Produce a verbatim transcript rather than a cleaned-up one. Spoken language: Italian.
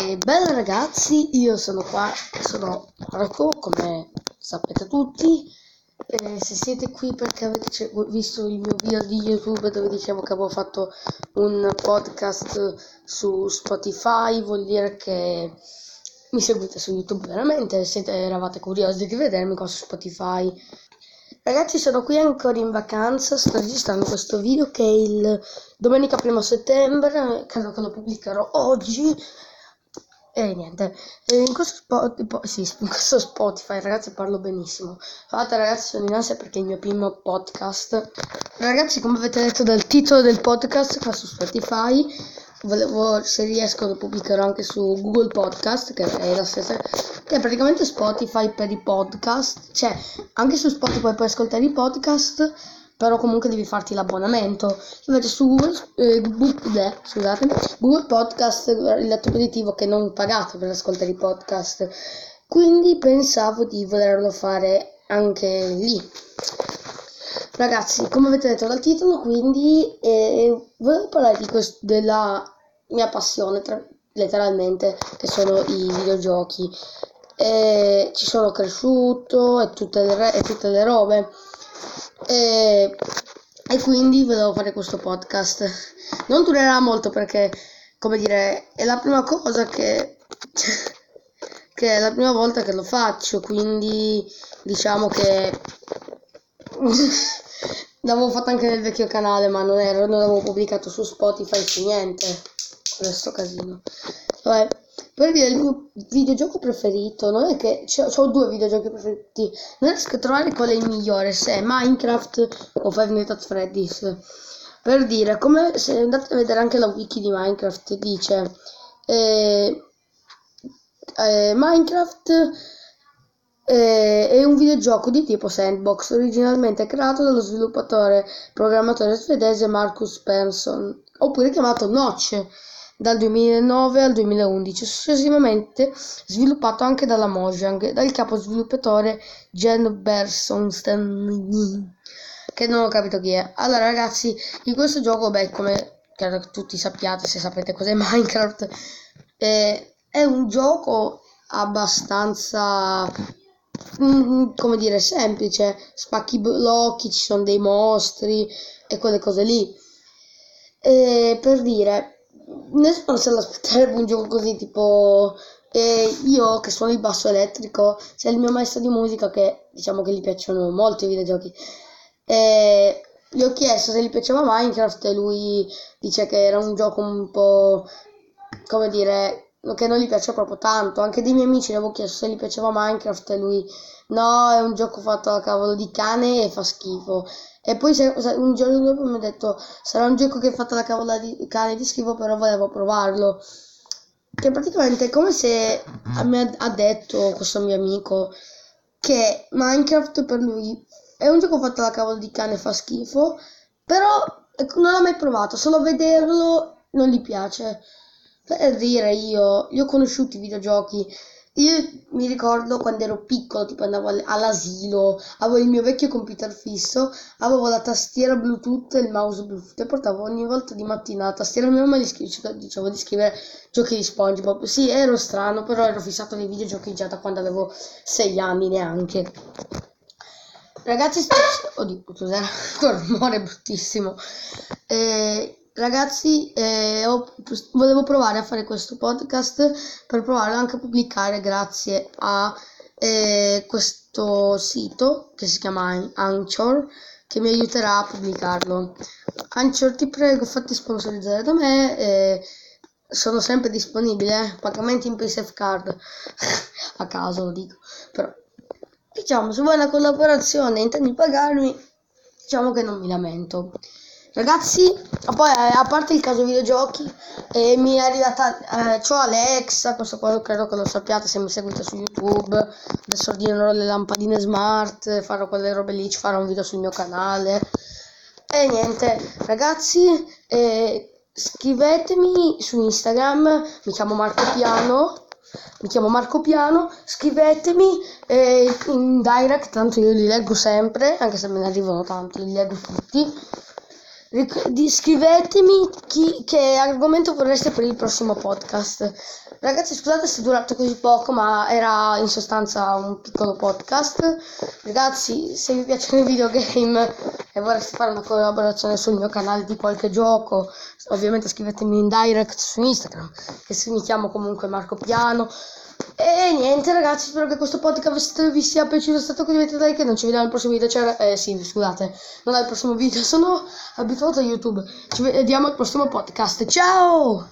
E bella ragazzi, io sono qua, sono Marco, come sapete tutti. Eh, se siete qui perché avete visto il mio video di YouTube dove dicevo che avevo fatto un podcast su Spotify, vuol dire che mi seguite su YouTube veramente. Se eravate curiosi di vedermi qua su Spotify. Ragazzi, sono qui ancora in vacanza, sto registrando questo video che è il domenica primo settembre, credo che lo pubblicherò oggi. E niente, in questo, spot, sì, in questo Spotify, ragazzi, parlo benissimo. Fate ragazzi, sono in ansia perché è il mio primo podcast. Ragazzi, come avete letto dal titolo del podcast, qua su Spotify, volevo, se riesco lo pubblicherò anche su Google Podcast, che è la stessa, che è praticamente Spotify per i podcast. Cioè, anche su Spotify puoi ascoltare i podcast, però comunque devi farti l'abbonamento. Invece su Google, eh, Google, scusate, Google Podcast, il lato positivo che non pagate per ascoltare i podcast, quindi pensavo di volerlo fare anche lì. Ragazzi, come avete detto dal titolo, quindi eh, volevo parlare di questo, della mia passione tra, letteralmente, che sono i videogiochi. Eh, ci sono cresciuto e tutte le, e tutte le robe. E, e quindi volevo fare questo podcast. Non durerà molto perché, come dire, è la prima cosa che che è la prima volta che lo faccio, quindi diciamo che l'avevo fatto anche nel vecchio canale, ma non ero, non l'avevo pubblicato su Spotify, su niente, questo casino. Vabbè, per dire il mio videogioco preferito, non è che ho due videogiochi preferiti, non riesco a trovare qual è il migliore, se è Minecraft o Five Nights at Freddy's. Per dire, come se andate a vedere anche la wiki di Minecraft, dice eh, eh, Minecraft eh, è un videogioco di tipo sandbox originalmente creato dallo sviluppatore programmatore svedese Marcus Persson, oppure chiamato Notch, dal duemilanove al duemilaundici, successivamente sviluppato anche dalla Mojang, dal capo sviluppatore Jens Bergensten, che non ho capito chi è. Allora ragazzi, in questo gioco, beh, come credo tutti sappiate, se sapete cos'è Minecraft, eh, è un gioco abbastanza, mm, come dire, semplice, spacchi blocchi, ci sono dei mostri e quelle cose lì. E per dire, nessuno se lo aspetterebbe un gioco così, tipo eh, io che suono il basso elettrico, c'è il mio maestro di musica che diciamo che gli piacciono molto i videogiochi, eh, gli ho chiesto se gli piaceva Minecraft e lui dice che era un gioco un po', come dire, che non gli piace proprio tanto. Anche dei miei amici gli avevo chiesto se gli piaceva Minecraft e lui no, è un gioco fatto a cavolo di cane e fa schifo. E poi un giorno dopo mi ha detto, sarà un gioco che è fatto la cavola di cane di schifo, però volevo provarlo. Che praticamente è come se mi ha detto questo mio amico che Minecraft per lui è un gioco fatto la cavola di cane, fa schifo, però non l'ha mai provato, solo vederlo non gli piace. Per dire, io, io ho conosciuto i videogiochi. Io mi ricordo quando ero piccolo, tipo andavo all'asilo, avevo il mio vecchio computer fisso, avevo la tastiera Bluetooth e il mouse Bluetooth e portavo ogni volta di mattina la tastiera a mia mamma, dicevo di scrivere giochi di Spongebob. Sì, ero strano, però ero fissato nei videogiochi già da quando avevo sei anni neanche. Ragazzi, sto... oddio, scusate, quel rumore bruttissimo. Eh... Ragazzi, eh, ho, volevo provare a fare questo podcast per provare anche a pubblicare grazie a eh, questo sito che si chiama Anchor, che mi aiuterà a pubblicarlo. Anchor, ti prego, fatti sponsorizzare da me, eh, sono sempre disponibile, eh, pagamenti in PaySafeCard, a caso lo dico, però diciamo se vuoi una collaborazione e intendi pagarmi, diciamo che non mi lamento. Ragazzi, poi a parte il caso videogiochi, eh, mi è arrivata, eh, c'ho Alexa, questo qua credo che lo sappiate se mi seguite su YouTube. Adesso ordinerò le lampadine smart, farò quelle robe lì, ci farò un video sul mio canale. E niente, ragazzi, eh, scrivetemi su Instagram, mi chiamo Marco Piano. Mi chiamo Marco Piano, scrivetemi eh, in direct, tanto io li leggo sempre, anche se me ne arrivano tanti, li leggo tutti. Ric- scrivetemi chi, che argomento vorreste per il prossimo podcast. Ragazzi, scusate se è durato così poco, ma era in sostanza un piccolo podcast. Ragazzi, se vi piacciono i videogame e vorreste fare una collaborazione sul mio canale di qualche gioco, ovviamente scrivetemi in direct su Instagram, che se mi chiamo comunque Marco Piano. E niente ragazzi, spero che questo podcast vi sia piaciuto, è stato così, mettete like e non ci vediamo al prossimo video, cioè, eh sì, scusate, non al prossimo video, sono abituato a YouTube, ci vediamo al prossimo podcast, ciao!